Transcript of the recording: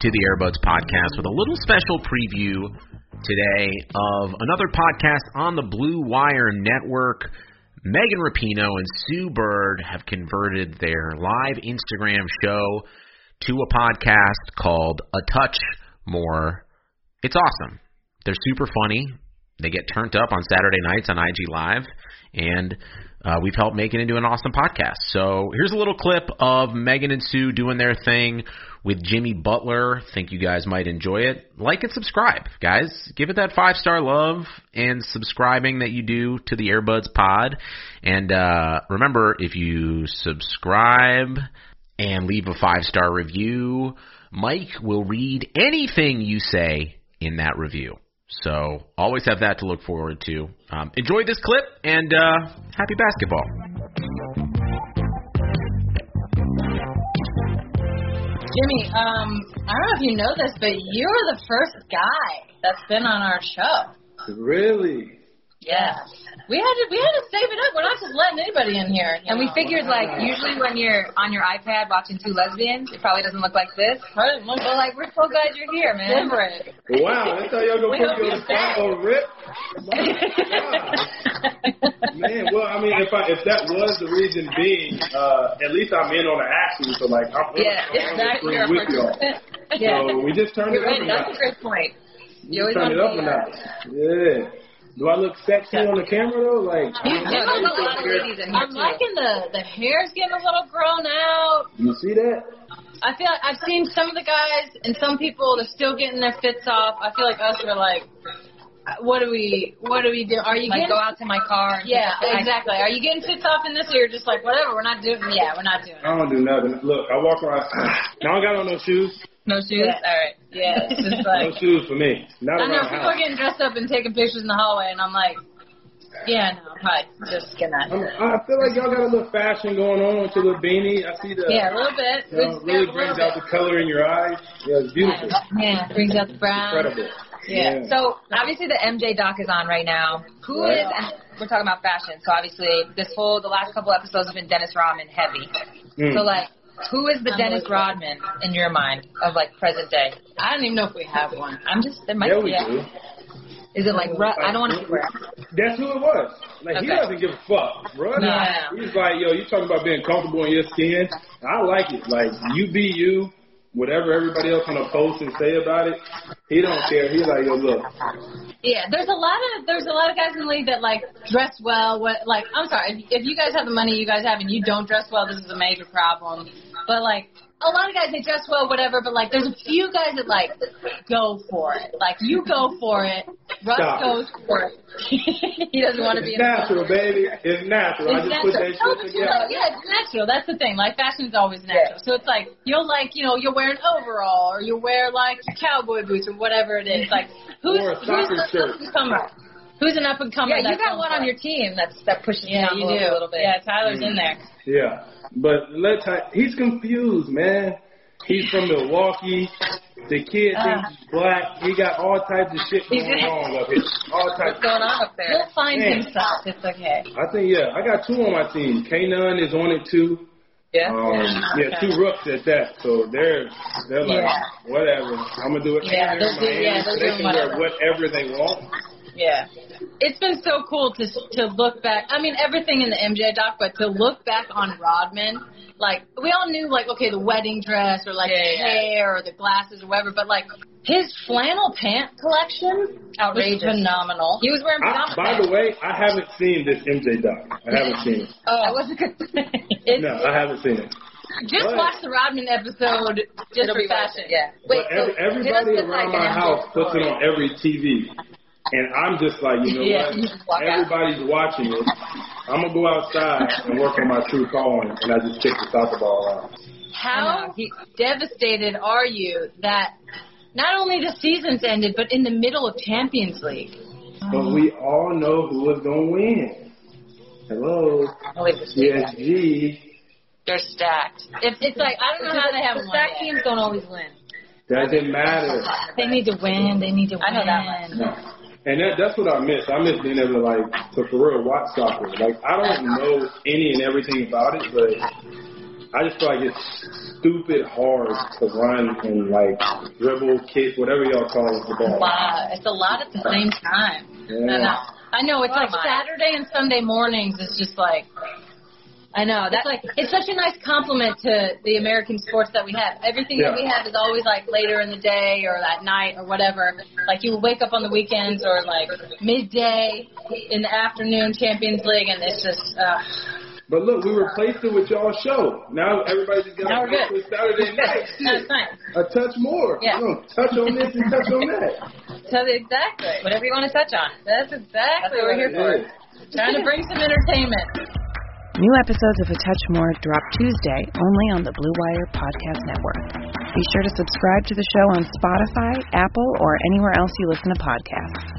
to the Airbuds podcast with a little special preview today of another podcast on the Blue Wire Network. Megan Rapinoe and Sue Bird have converted their live Instagram show to a podcast called A Touch More. It's awesome. They're super funny. They get turned up on Saturday nights on IG Live, and we've helped make it into an awesome podcast. So here's a little clip of Megan and Sue doing their thing with Jimmy Butler. Think you guys might enjoy it. Like and subscribe, guys. Give it that 5-star love and subscribing that you do to the Airbuds pod. And remember, if you subscribe and leave a 5-star review, Mike will read anything you say in that review. So always have that to look forward to. Enjoy this clip, and happy basketball. Jimmy, I don't know if you know this, but you are the first guy that's been on our show. Really? Yeah. We had to save it up. We're not just letting anybody in here. And we figured, like, usually when you're on your iPad watching two lesbians, it probably doesn't look like this. But, like, we're so glad you're here, man. Wow, that's how y'all going to put you on the spot or rip? Man, well, I mean, if that was the reason being, at least I'm in on the action. So, like, I'm on with y'all. Yeah. So we just turned it up. That's a great point. You always turned it up a notch. Yeah. Do I look sexy on the camera, though? Like, I'm liking the hair's getting a little grown out. You see that? I feel like I've seen some of the guys and some people, they're still getting their fits off. I feel like us are like, what do we do? Are you like, go out to my car? And yeah, exactly. Are you getting fits off in this, or you're just like, whatever, we're not doing it. I don't do nothing. Look, I walk around. Now I got on no shoes. No shoes? Yeah. All right. Yeah. It's just like, no shoes for me. Not I know. People are getting dressed up and taking pictures in the hallway, and I'm like, yeah, no, I'm probably just cannot. I feel like y'all got a little fashion going on with your little beanie. I see the. Yeah, a little bit. You know, it really brings out the color in your eyes. Yeah, it's beautiful. Yeah, it brings out the brown. Incredible. Yeah. So, obviously, the MJ doc is on right now. Who is, and we're talking about fashion, so obviously, the last couple episodes have been Dennis Rodman heavy. Mm. So, like, who is the Dennis Rodman in your mind of, like, present day? I don't even know if we have one. There might be. Yeah, is it like Russ? I don't want to be Russ. That's who it was. Like, okay. He doesn't give a fuck. Russ, he's like, yo, you're talking about being comfortable in your skin. I like it. Like, you be you. Whatever everybody else on the post and say about it, he don't care. He's like, yo, look. Yeah, there's a lot of guys in the league that like dress well. If you guys have the money you guys have and you don't dress well, this is a major problem. But like a lot of guys, they dress well, whatever. But like there's a few guys that like go for it. Like you go for it. Russ goes for it. He doesn't want to be. It's natural, baby. It's natural. It's I just natural. Put that shit together. Yeah, it's natural. That's the thing. Like fashion is always natural. Yeah. So it's like you'll like, you know, you'll wear an overall or you'll wear like your cowboy boots or whatever it is. Like who's an up and comer? Yeah, you got one on your team that pushes down a little bit. Yeah, Tyler's in there. Yeah, but he's confused, man. He's from Milwaukee. The kid thinks he's black. He got all types of shit going on up here. All types. What's going on up there? He'll find himself. It's okay. I think, I got two on my team. K-None is on it, too. Yeah. Two rooks at that. So they're like, whatever. I'm going to do it. Yeah, they can wear whatever they want. Yeah. It's been so cool to look back. I mean, everything in the MJ doc, but to look back on Rodman, like, we all knew, like, okay, the wedding dress or, like, the hair or the glasses or whatever, but, like, his flannel pant collection outrageous. Was phenomenal. He was wearing phenomenal pants. By the way, I haven't seen this MJ doc. I haven't seen it. Oh, that was a good thing. No, I haven't seen it. Just watch the Rodman episode just for fashion. Yeah. Wait, so everybody around my house puts it on every TV. And I'm just like, you know what? Everybody's watching it. I'm going to go outside and work on my true calling, and I just kick the soccer ball out. How devastated are you that not only the season's ended, but in the middle of Champions League? But we all know who is going to win. Hello. PSG. They're stacked. It's like, I don't know how they haven't won. Stacked teams don't always win. Doesn't matter. They need to win. I know that much. No. And that's what I miss. I miss being able to, like, to for real watch soccer. Like, I don't know any and everything about it, but I just feel like it's stupid hard to run and, like, dribble, kick, whatever y'all call it, the ball. Wow. It's a lot at the same time. Yeah. I know. It's like Saturday and Sunday mornings. It's just like... I know. That's like, it's such a nice compliment to the American sports that we have. Everything that we have is always like later in the day or at night or whatever. Like you wake up on the weekends or like midday in the afternoon, Champions League, and it's just. But look, we replaced it with y'all's show. Now everybody's just got to go to Saturday night. That's nice. A touch more. Yeah. You know, touch on this and touch on that. Exactly. Whatever you want to touch on. That's exactly what we're here for. Trying to bring some entertainment. New episodes of A Touch More drop Tuesday only on the Blue Wire Podcast Network. Be sure to subscribe to the show on Spotify, Apple, or anywhere else you listen to podcasts.